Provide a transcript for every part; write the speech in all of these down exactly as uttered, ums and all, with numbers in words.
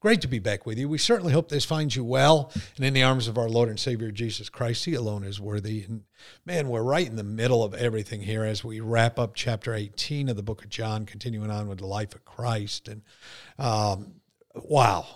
Great to be back with you. We certainly hope this finds you well and in the arms of our Lord and Savior, Jesus Christ. He alone is worthy. And man, we're right in the middle of everything here as we wrap up chapter eighteen of the book of John, continuing on with the life of Christ. And um, wow,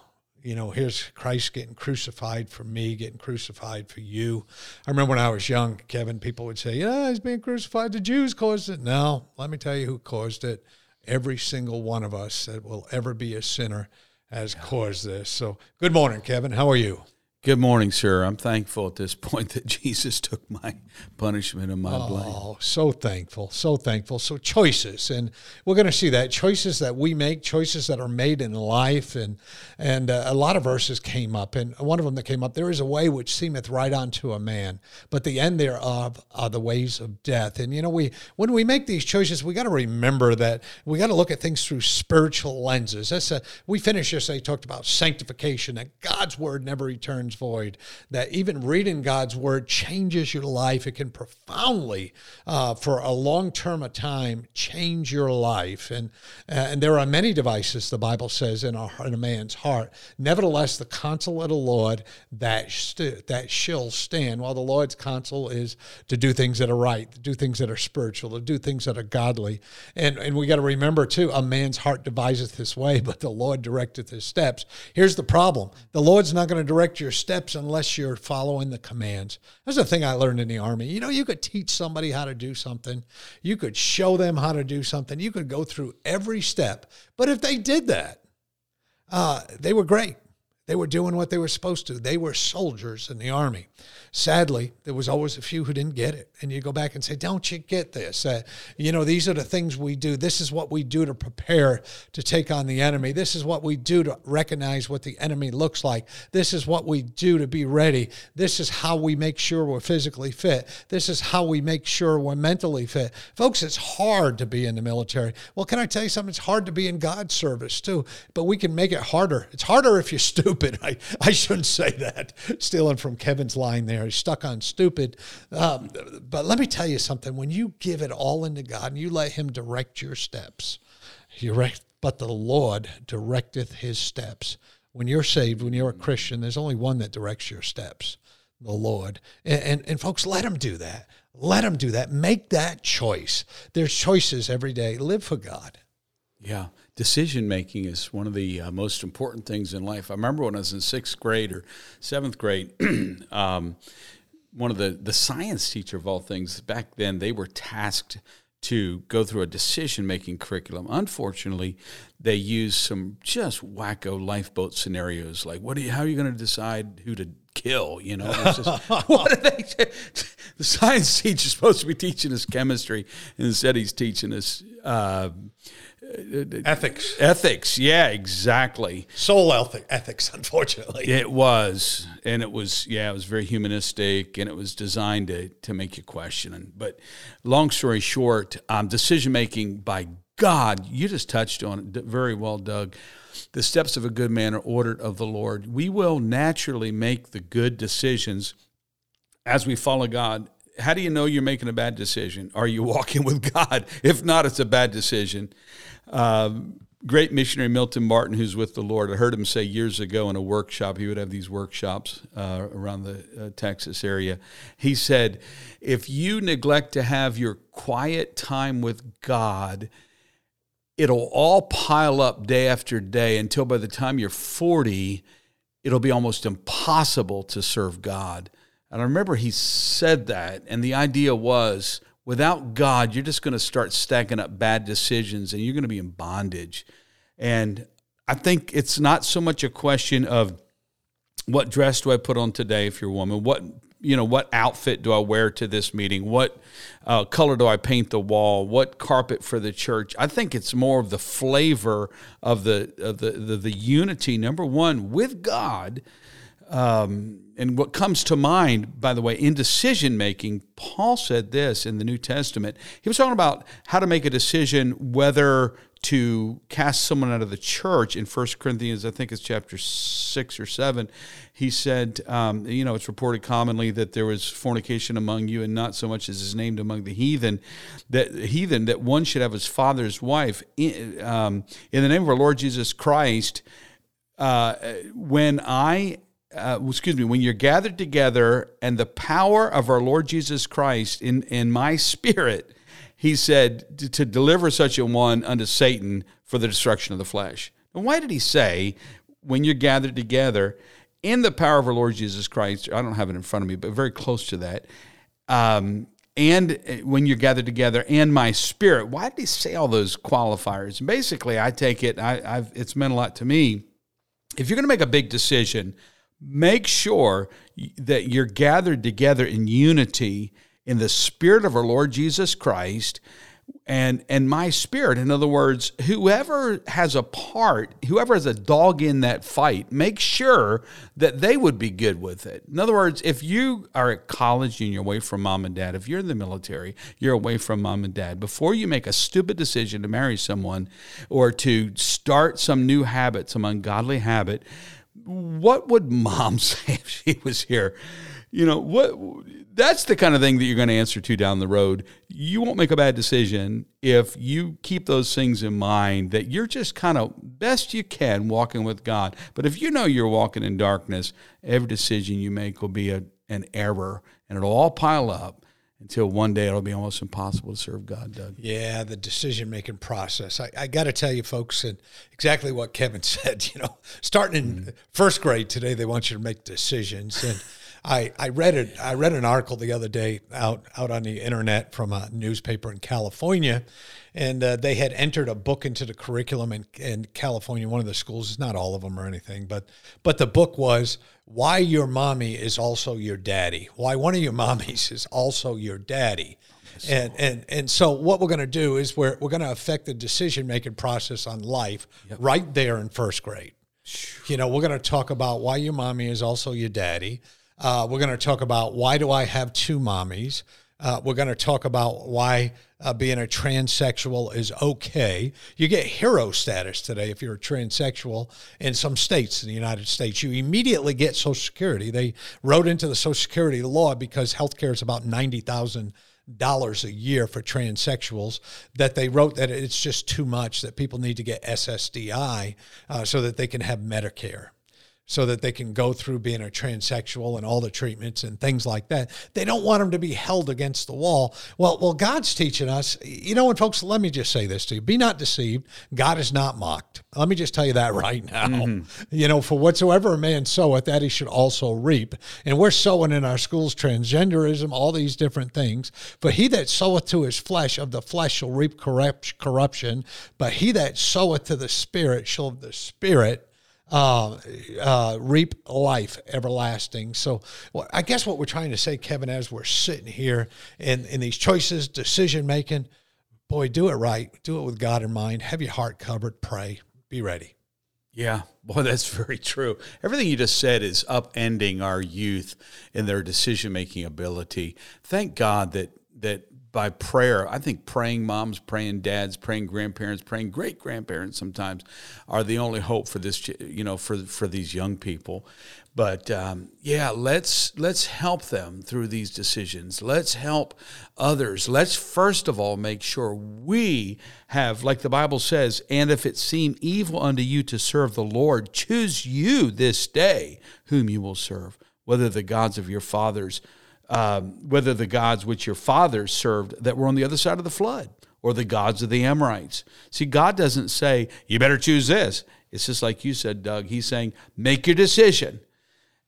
you know, here's Christ getting crucified for me, getting crucified for you. I remember when I was young, Kevin, people would say, yeah, he's being crucified. The Jews caused it. No, let me tell you who caused it. Every single one of us that will ever be a sinner has caused this. So good morning, Kevin. How are you? Good morning, sir. I'm thankful at this point that Jesus took my punishment and my oh, blame. Oh, so thankful, so thankful. So choices, and we're going to see that, choices that we make, choices that are made in life, and and uh, a lot of verses came up, and one of them that came up, there is a way which seemeth right unto a man, but the end thereof are the ways of death. And, you know, we when we make these choices, we got to remember that we got to look at things through spiritual lenses. That's a, we finished yesterday, talked about sanctification, that God's word never returns void, that even reading God's word changes your life. It can profoundly, uh, for a long term of time, change your life. And uh, and there are many devices, the Bible says, in, our, in a man's heart. Nevertheless, the counsel of the Lord, that, st- that shall stand. Well, the Lord's counsel is to do things that are right, to do things that are spiritual, to do things that are godly. And, and we got to remember, too, a man's heart deviseth his way, but the Lord directeth his steps. Here's the problem. The Lord's not going to direct your steps. steps unless you're following the commands. That's the thing I learned in the Army. You know, you could teach somebody how to do something. You could show them how to do something. You could go through every step. But if they did that, uh, they were great. They were doing what they were supposed to. They were soldiers in the Army. Sadly, there was always a few who didn't get it. And you go back and say, don't you get this? Uh, you know, these are the things we do. This is what we do to prepare to take on the enemy. This is what we do to recognize what the enemy looks like. This is what we do to be ready. This is how we make sure we're physically fit. This is how we make sure we're mentally fit. Folks, it's hard to be in the military. Well, can I tell you something? It's hard to be in God's service too, but we can make it harder. It's harder if you're stupid. I, I shouldn't say that. Stealing from Kevin's line there. He's stuck on stupid. Um, but let me tell you something. When you give it all into God and you let him direct your steps, you're right, but the Lord directeth his steps. When you're saved, when you're a Christian, there's only one that directs your steps, the Lord. And, and, and folks, let him do that. Let him do that. Make that choice. There's choices every day. Live for God. Yeah. Decision-making is one of the uh, most important things in life. I remember when I was in sixth grade or seventh grade, um, one of the, the science teacher of all things, back then they were tasked to go through a decision-making curriculum. Unfortunately, they used some just wacko lifeboat scenarios, like what? Are you, how are you going to decide who to kill? You know, it's just, what are they? The science teacher's supposed to be teaching us chemistry, and instead he's teaching us Uh, ethics. Ethics, yeah, exactly. Soul ethics, unfortunately. It was, and it was, yeah, it was very humanistic, and it was designed to, to make you question. But long story short, um, decision-making by God, you just touched on it very well, Doug. The steps of a good man are ordered of the Lord. We will naturally make the good decisions as we follow God. How do you know you're making a bad decision? Are you walking with God? If not, it's a bad decision. Um, great missionary Milton Martin, who's with the Lord, I heard him say years ago in a workshop, he would have these workshops uh, around the uh, Texas area. He said, if you neglect to have your quiet time with God, it'll all pile up day after day until by the time you're forty, it'll be almost impossible to serve God. And I remember he said that, and the idea was, without God, you're just going to start stacking up bad decisions, and you're going to be in bondage. And I think it's not so much a question of what dress do I put on today if you're a woman, what you know, what outfit do I wear to this meeting, what uh, color do I paint the wall, what carpet for the church. I think it's more of the flavor of the of the the, the unity, number one, with God. um, and what comes to mind, by the way, in decision making, Paul said this in the New Testament. He was talking about how to make a decision whether to cast someone out of the church in First Corinthians, I think it's chapter six or seven. He said, um, you know, it's reported commonly that there was fornication among you, and not so much as is named among the heathen, that heathen that one should have his father's wife. In, um, in the name of our Lord Jesus Christ, uh, when I, uh, excuse me, when you're gathered together and the power of our Lord Jesus Christ in, in my spirit, he said, to, to deliver such a one unto Satan for the destruction of the flesh. And why did he say, when you're gathered together in the power of our Lord Jesus Christ, I don't have it in front of me, but very close to that, um, and when you're gathered together in my spirit, why did he say all those qualifiers? And basically, I take it, I, I've, it's meant a lot to me. If you're going to make a big decision, make sure that you're gathered together in unity in the spirit of our Lord Jesus Christ, and and my spirit. In other words, whoever has a part, whoever has a dog in that fight, make sure that they would be good with it. In other words, if you are at college and you're away from mom and dad, if you're in the military, you're away from mom and dad, before you make a stupid decision to marry someone or to start some new habit, some ungodly habit, what would mom say if she was here? You know, what? That's the kind of thing that you're going to answer to down the road. You won't make a bad decision if you keep those things in mind, that you're just kind of best you can walking with God. But if you know you're walking in darkness, every decision you make will be a, an error, and it'll all pile up until one day it'll be almost impossible to serve God, Doug. Yeah, the decision-making process. I, I got to tell you, folks, and exactly what Kevin said, you know, starting in mm-hmm. first grade today, they want you to make decisions, and I, I read it. I read an article the other day out, out on the internet from a newspaper in California, and uh, they had entered a book into the curriculum in, in California. One of the schools, it's not all of them or anything, but but the book was Why Your Mommy Is Also Your Daddy. Why one of your mommies is also your daddy. And, and and so what we're going to do is we're we're going to affect the decision making process on life yep. right there in first grade. You know, we're going to talk about why your mommy is also your daddy. Uh, we're going to talk about why do I have two mommies. Uh, we're going to talk about why uh, being a transsexual is okay. You get hero status today if you're a transsexual in some states in the United States. You immediately get Social Security. They wrote into the Social Security law, because healthcare is about ninety thousand dollars a year for transsexuals, that they wrote that it's just too much, that people need to get S S D I uh, so that they can have Medicare, so that they can go through being a transsexual and all the treatments and things like that. They don't want them to be held against the wall. Well, well, God's teaching us, you know, and folks, let me just say this to you. Be not deceived. God is not mocked. Let me just tell you that right now. Mm-hmm. You know, for whatsoever a man soweth, that he should also reap. And we're sowing in our schools transgenderism, all these different things. For he that soweth to his flesh, of the flesh shall reap corruption. But he that soweth to the Spirit shall of the Spirit Uh, uh, reap life everlasting. So well, I guess what we're trying to say, Kevin, as we're sitting here in, in these choices, decision-making, boy, do it right. Do it with God in mind. Have your heart covered. Pray. Be ready. Yeah, boy, that's very true. Everything you just said is upending our youth and their decision-making ability. Thank God that that by prayer, I think praying moms, praying dads, praying grandparents, praying great grandparents sometimes are the only hope for this, you know, for for these young people. But um, yeah, let's let's help them through these decisions. Let's help others. Let's first of all make sure we have, like the Bible says, and if it seem evil unto you to serve the Lord, choose you this day whom you will serve, whether the gods of your fathers. Um, whether the gods which your fathers served that were on the other side of the flood, or the gods of the Amorites. See, God doesn't say, you better choose this. It's just like you said, Doug. He's saying, make your decision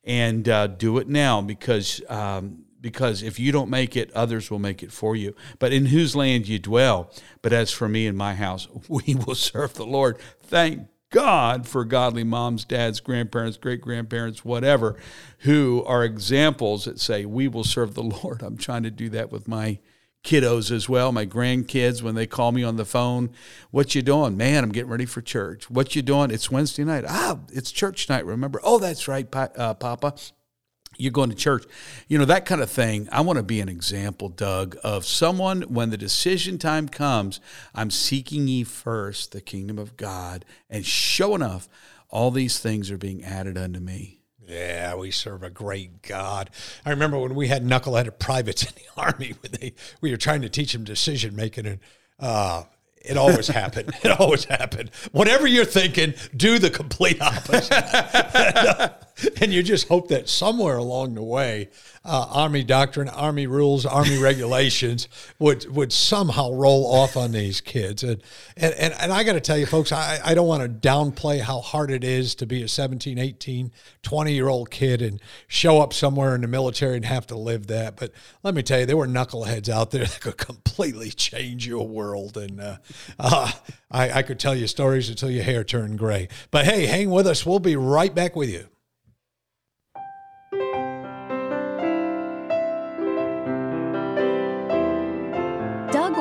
and uh, do it now, because um, because if you don't make it, others will make it for you. But in whose land you dwell. But as for me and my house, we will serve the Lord. Thank God for godly moms, dads, grandparents, great-grandparents, whatever, who are examples that say, we will serve the Lord. I'm trying to do that with my kiddos as well, my grandkids, when they call me on the phone, what you doing? Man, I'm getting ready for church. What you doing? It's Wednesday night. Ah, it's church night, remember? Oh, that's right, uh, Papa. You're going to church. You know, that kind of thing. I want to be an example, Doug, of someone when the decision time comes, I'm seeking ye first the kingdom of God, and sure enough, all these things are being added unto me. Yeah, we serve a great God. I remember when we had knuckleheaded privates in the Army, when they we were trying to teach them decision making, and uh, it always happened. It always happened. Whatever you're thinking, do the complete opposite. and, uh, and you just hope that somewhere along the way, uh, Army doctrine, Army rules, Army regulations would would somehow roll off on these kids. And and and, and I got to tell you, folks, I, I don't want to downplay how hard it is to be a seventeen, eighteen, twenty-year-old kid and show up somewhere in the military and have to live that. But let me tell you, there were knuckleheads out there that could completely change your world. And uh, uh, I, I could tell you stories until your hair turned gray. But, hey, hang with us. We'll be right back with you.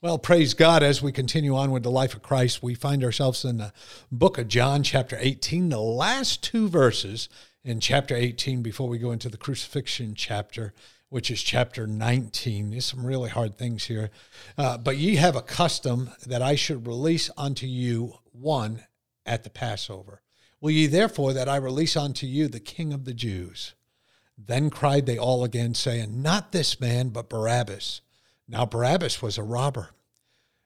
Well, praise God, as we continue on with the life of Christ, we find ourselves in the book of John, chapter eighteen, the last two verses in chapter eighteen before we go into the crucifixion chapter, which is chapter nineteen. There's some really hard things here. Uh, but ye have a custom that I should release unto you one at the Passover. Will ye therefore that I release unto you the King of the Jews? Then cried they all again, saying, Not this man, but Barabbas. Now Barabbas was a robber.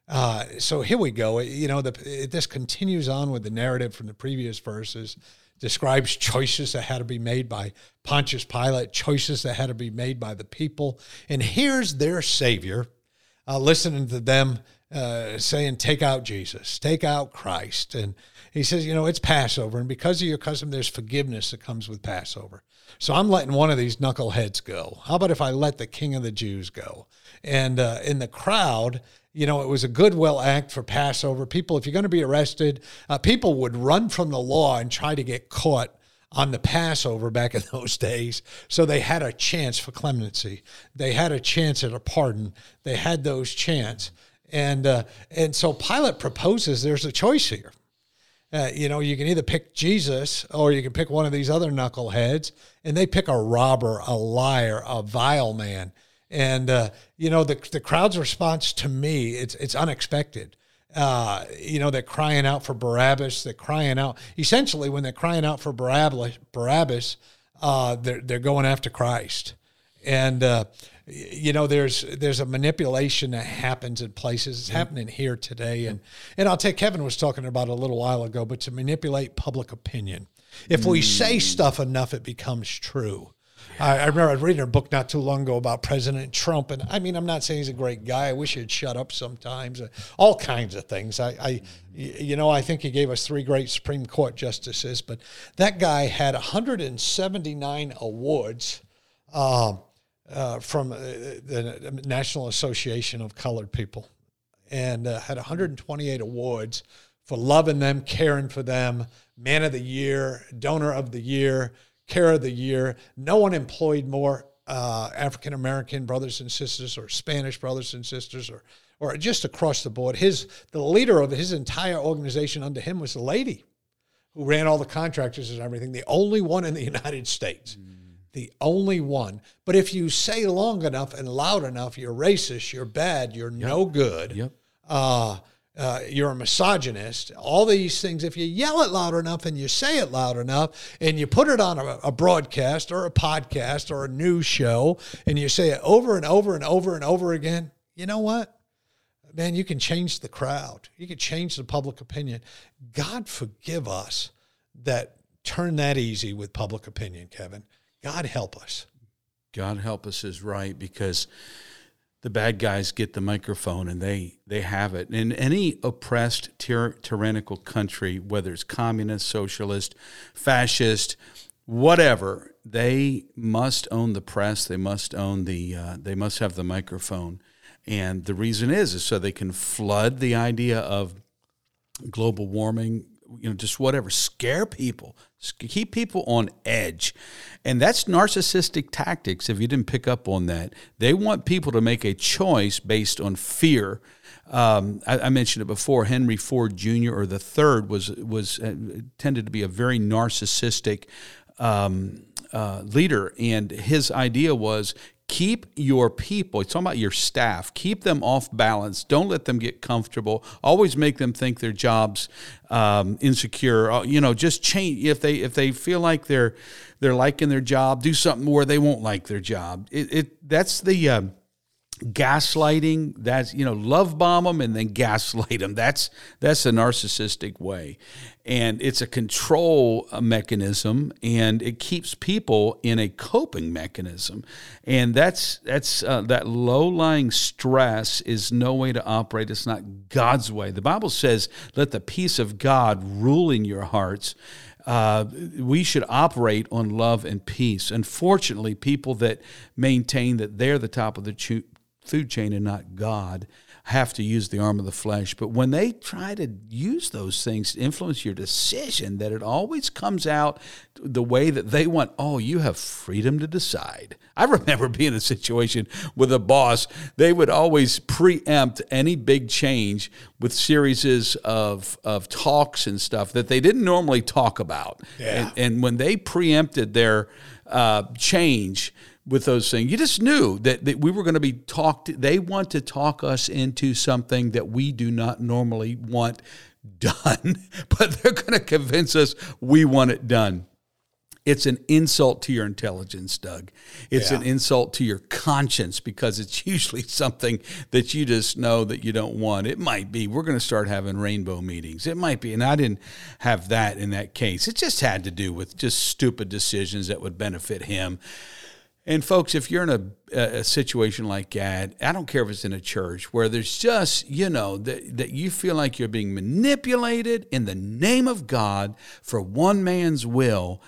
Uh, so here we go. You know, the, it, this continues on with the narrative from the previous verses, describes choices that had to be made by Pontius Pilate, choices that had to be made by the people. And here's their Savior uh, listening to them uh, saying, take out Jesus, take out Christ. And he says, you know, it's Passover. And because of your custom, there's forgiveness that comes with Passover. So I'm letting one of these knuckleheads go. How about if I let the King of the Jews go? And uh, in the crowd, you know, it was a goodwill act for Passover. People, if you're going to be arrested, uh, people would run from the law and try to get caught on the Passover back in those days. So they had a chance for clemency. They had a chance at a pardon. They had those chance. And, uh, and so Pilate proposes there's a choice here. Uh, you know, you can either pick Jesus or you can pick one of these other knuckleheads, and they pick a robber, a liar, a vile man. And, uh, you know, the the crowd's response to me, it's it's unexpected. Uh, you know, they're crying out for Barabbas. They're crying out. Essentially, when they're crying out for Barabbas, Barabbas uh, they're, they're going after Christ. And, uh, you know, there's there's a manipulation that happens in places. It's happening here today. And, and I'll tell you, Kevin was talking about it a little while ago, but to manipulate public opinion. If we say stuff enough, it becomes true. I remember I was reading a book not too long ago about President Trump, and I mean, I'm not saying he's a great guy. I wish he'd shut up sometimes. All kinds of things. I, I, you know, I think he gave us three great Supreme Court justices, but that guy had one hundred seventy-nine awards uh, uh, from the National Association of Colored People, and uh, had one hundred twenty-eight awards for loving them, caring for them, Man of the Year, Donor of the Year, Care of the Year. No one employed more uh, African-American brothers and sisters or Spanish brothers and sisters or or just across the board. His the leader of his entire organization under him was a lady who ran all the contractors and everything, the only one in the United States, mm. the only one. But if you say long enough and loud enough, you're racist, you're bad, you're yep. no good, yep. uh, Uh, you're a misogynist, all these things. If you yell it loud enough and you say it loud enough and you put it on a, a broadcast or a podcast or a news show and you say it over and over and over and over again, you know what? Man, you can change the crowd. You can change the public opinion. God forgive us that turn that easy with public opinion, Kevin. God help us. God help us is right, because the bad guys get the microphone and they, they have it. In any oppressed, tyr- tyrannical country, whether it's communist, socialist, fascist, whatever, they must own the press. They must own the. Uh, they must have the microphone, and the reason is is so they can flood the idea of global warming. You know, just whatever, scare people, keep people on edge. And that's narcissistic tactics, if you didn't pick up on that. They want people to make a choice based on fear. Um, I, I mentioned it before, Henry Ford Junior or the third was, was uh, tended to be a very narcissistic um, uh, leader. And his idea was, keep your people, it's talking about your staff, keep them off balance. Don't let them get comfortable. Always make them think their job's um, insecure. You know, just change. If they if they feel like they're they're liking their job, do something where they won't like their job. It, it that's the uh, gaslighting. That's, you know, love bomb them and then gaslight them. That's that's a narcissistic way, and it's a control mechanism, and it keeps people in a coping mechanism, and that's that's uh, that low-lying stress is no way to operate. It's not God's way. The Bible says, "Let the peace of God rule in your hearts." Uh, we should operate on love and peace. Unfortunately, people that maintain that they're the top of the choo- food chain and not God have to use the arm of the flesh. But when they try to use those things to influence your decision, that it always comes out the way that they want. Oh, you have freedom to decide. I remember being in a situation with a boss. They would always preempt any big change with series of of talks and stuff that they didn't normally talk about. Yeah. And, and when they preempted their uh, change with those things, you just knew that, that we were going to be talked. They want to talk us into something that we do not normally want done, but they're going to convince us we want it done. It's an insult to your intelligence, Doug. It's yeah. an insult to your conscience, because it's usually something that you just know that you don't want. It might be, we're going to start having rainbow meetings. It might be, and I didn't have that in that case. It just had to do with just stupid decisions that would benefit him. And folks, if you're in a, a situation like that, I don't care if it's in a church, where there's just, you know, that, that you feel like you're being manipulated in the name of God for one man's will,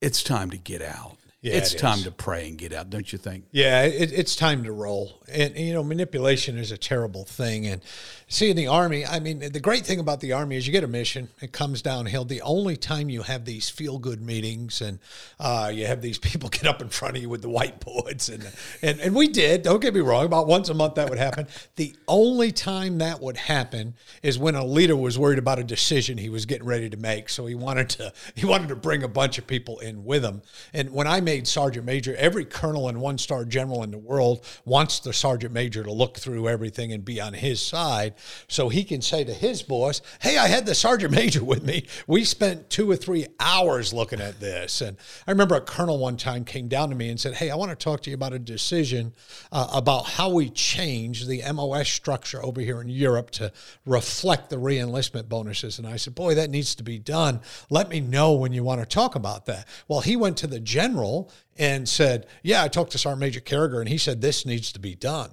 it's time to get out. Yeah, it's it time is. to pray and get out, don't you think? Yeah, it, it's time to roll. And, you know, manipulation is a terrible thing. And see, in the Army, I mean, the great thing about the Army is you get a mission. It comes downhill. The only time you have these feel-good meetings and uh, you have these people get up in front of you with the whiteboards. And, and, and we did, don't get me wrong, about once a month that would happen. The only time that would happen is when a leader was worried about a decision he was getting ready to make. So he wanted to, he wanted to bring a bunch of people in with him. And when I made Sergeant Major, every colonel and one-star general in the world wants the Sergeant Major to look through everything and be on his side, so he can say to his boss, hey, I had the Sergeant Major with me. We spent two or three hours looking at this. And I remember a colonel one time came down to me and said, hey, I want to talk to you about a decision uh, about how we change the M O S structure over here in Europe to reflect the reenlistment bonuses. And I said, boy, that needs to be done. Let me know when you want to talk about that. Well, he went to the general and said, yeah, I talked to Sergeant Major Carragher, and he said, this needs to be done.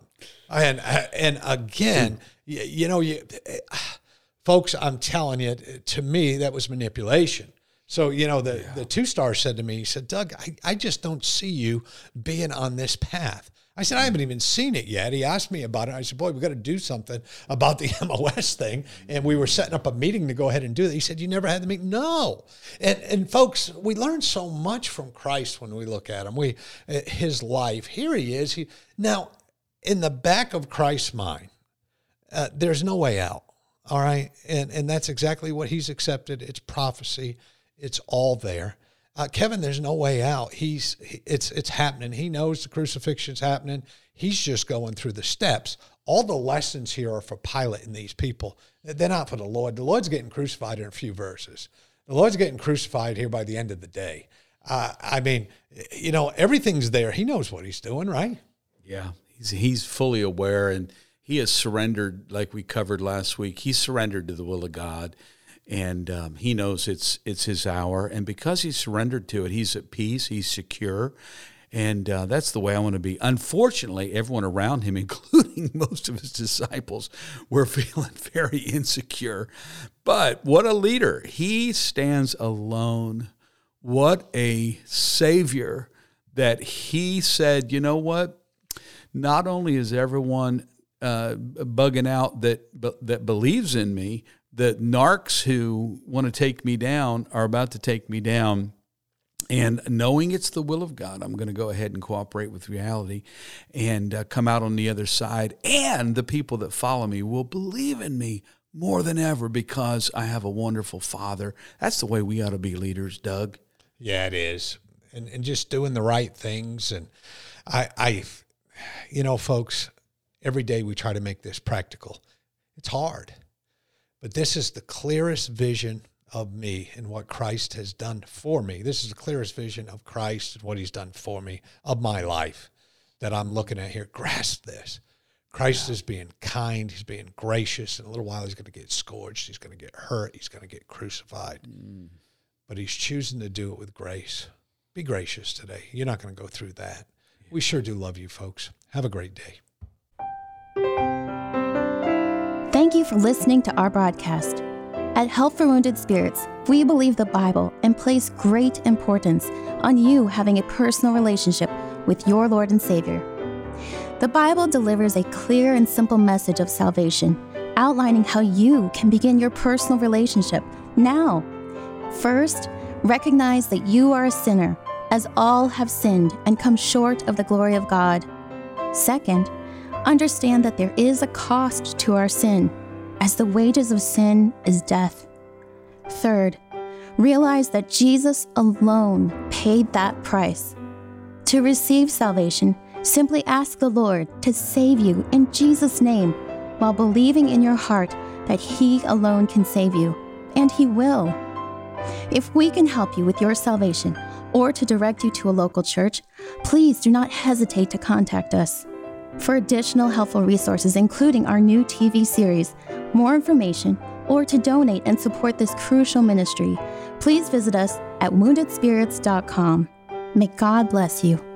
And, and again, you, you know, you, folks, I'm telling you, to me, that was manipulation. So, you know, the, yeah. the two-star said to me, he said, Doug, I, I just don't see you being on this path. I said, I haven't even seen it yet. He asked me about it. I said, boy, we've got to do something about the M O S thing. And we were setting up a meeting to go ahead and do that. He said, you never had the meeting? No. And and folks, we learn so much from Christ when we look at him. We, his life, here he is. He, now, in the back of Christ's mind, uh, there's no way out, all right? And, and that's exactly what he's accepted. It's prophecy. It's all there. Uh, Kevin, there's no way out. He's it's it's happening. He knows the crucifixion's happening. He's just going through the steps. All the lessons here are for Pilate and these people. They're not for the Lord. The Lord's getting crucified in a few verses. The Lord's getting crucified here by the end of the day. Uh, I mean, you know, everything's there. He knows what he's doing, right? Yeah, he's he's fully aware, and he has surrendered, like we covered last week. He surrendered to the will of God. And um, he knows it's it's his hour. And because he's surrendered to it, he's at peace, he's secure. And uh, that's the way I want to be. Unfortunately, everyone around him, including most of his disciples, were feeling very insecure. But what a leader. He stands alone. What a savior that he said, you know what? Not only is everyone uh, bugging out that that believes in me, the narcs who want to take me down are about to take me down. And knowing it's the will of God, I'm going to go ahead and cooperate with reality and uh, come out on the other side. And the people that follow me will believe in me more than ever because I have a wonderful Father. That's the way we ought to be leaders, Doug. Yeah, it is. And and just doing the right things. And I, I, you know, folks, every day we try to make this practical. It's hard. But this is the clearest vision of me and what Christ has done for me. This is the clearest vision of Christ and what he's done for me, of my life, that I'm looking at here. Grasp this. Christ yeah. is being kind. He's being gracious. In a little while, he's going to get scourged. He's going to get hurt. He's going to get crucified. Mm. But he's choosing to do it with grace. Be gracious today. You're not going to go through that. Yeah. We sure do love you, folks. Have a great day. Thank you for listening to our broadcast. At Help for Wounded Spirits, we believe the Bible and place great importance on you having a personal relationship with your Lord and Savior. The Bible delivers a clear and simple message of salvation, outlining how you can begin your personal relationship now. First, recognize that you are a sinner, as all have sinned and come short of the glory of God. Second, understand that there is a cost to our sin, as the wages of sin is death. Third, realize that Jesus alone paid that price. To receive salvation, simply ask the Lord to save you in Jesus' name while believing in your heart that He alone can save you, and He will. If we can help you with your salvation or to direct you to a local church, please do not hesitate to contact us. For additional helpful resources, including our new T V series, more information, or to donate and support this crucial ministry, please visit us at wounded spirits dot com. May God bless you.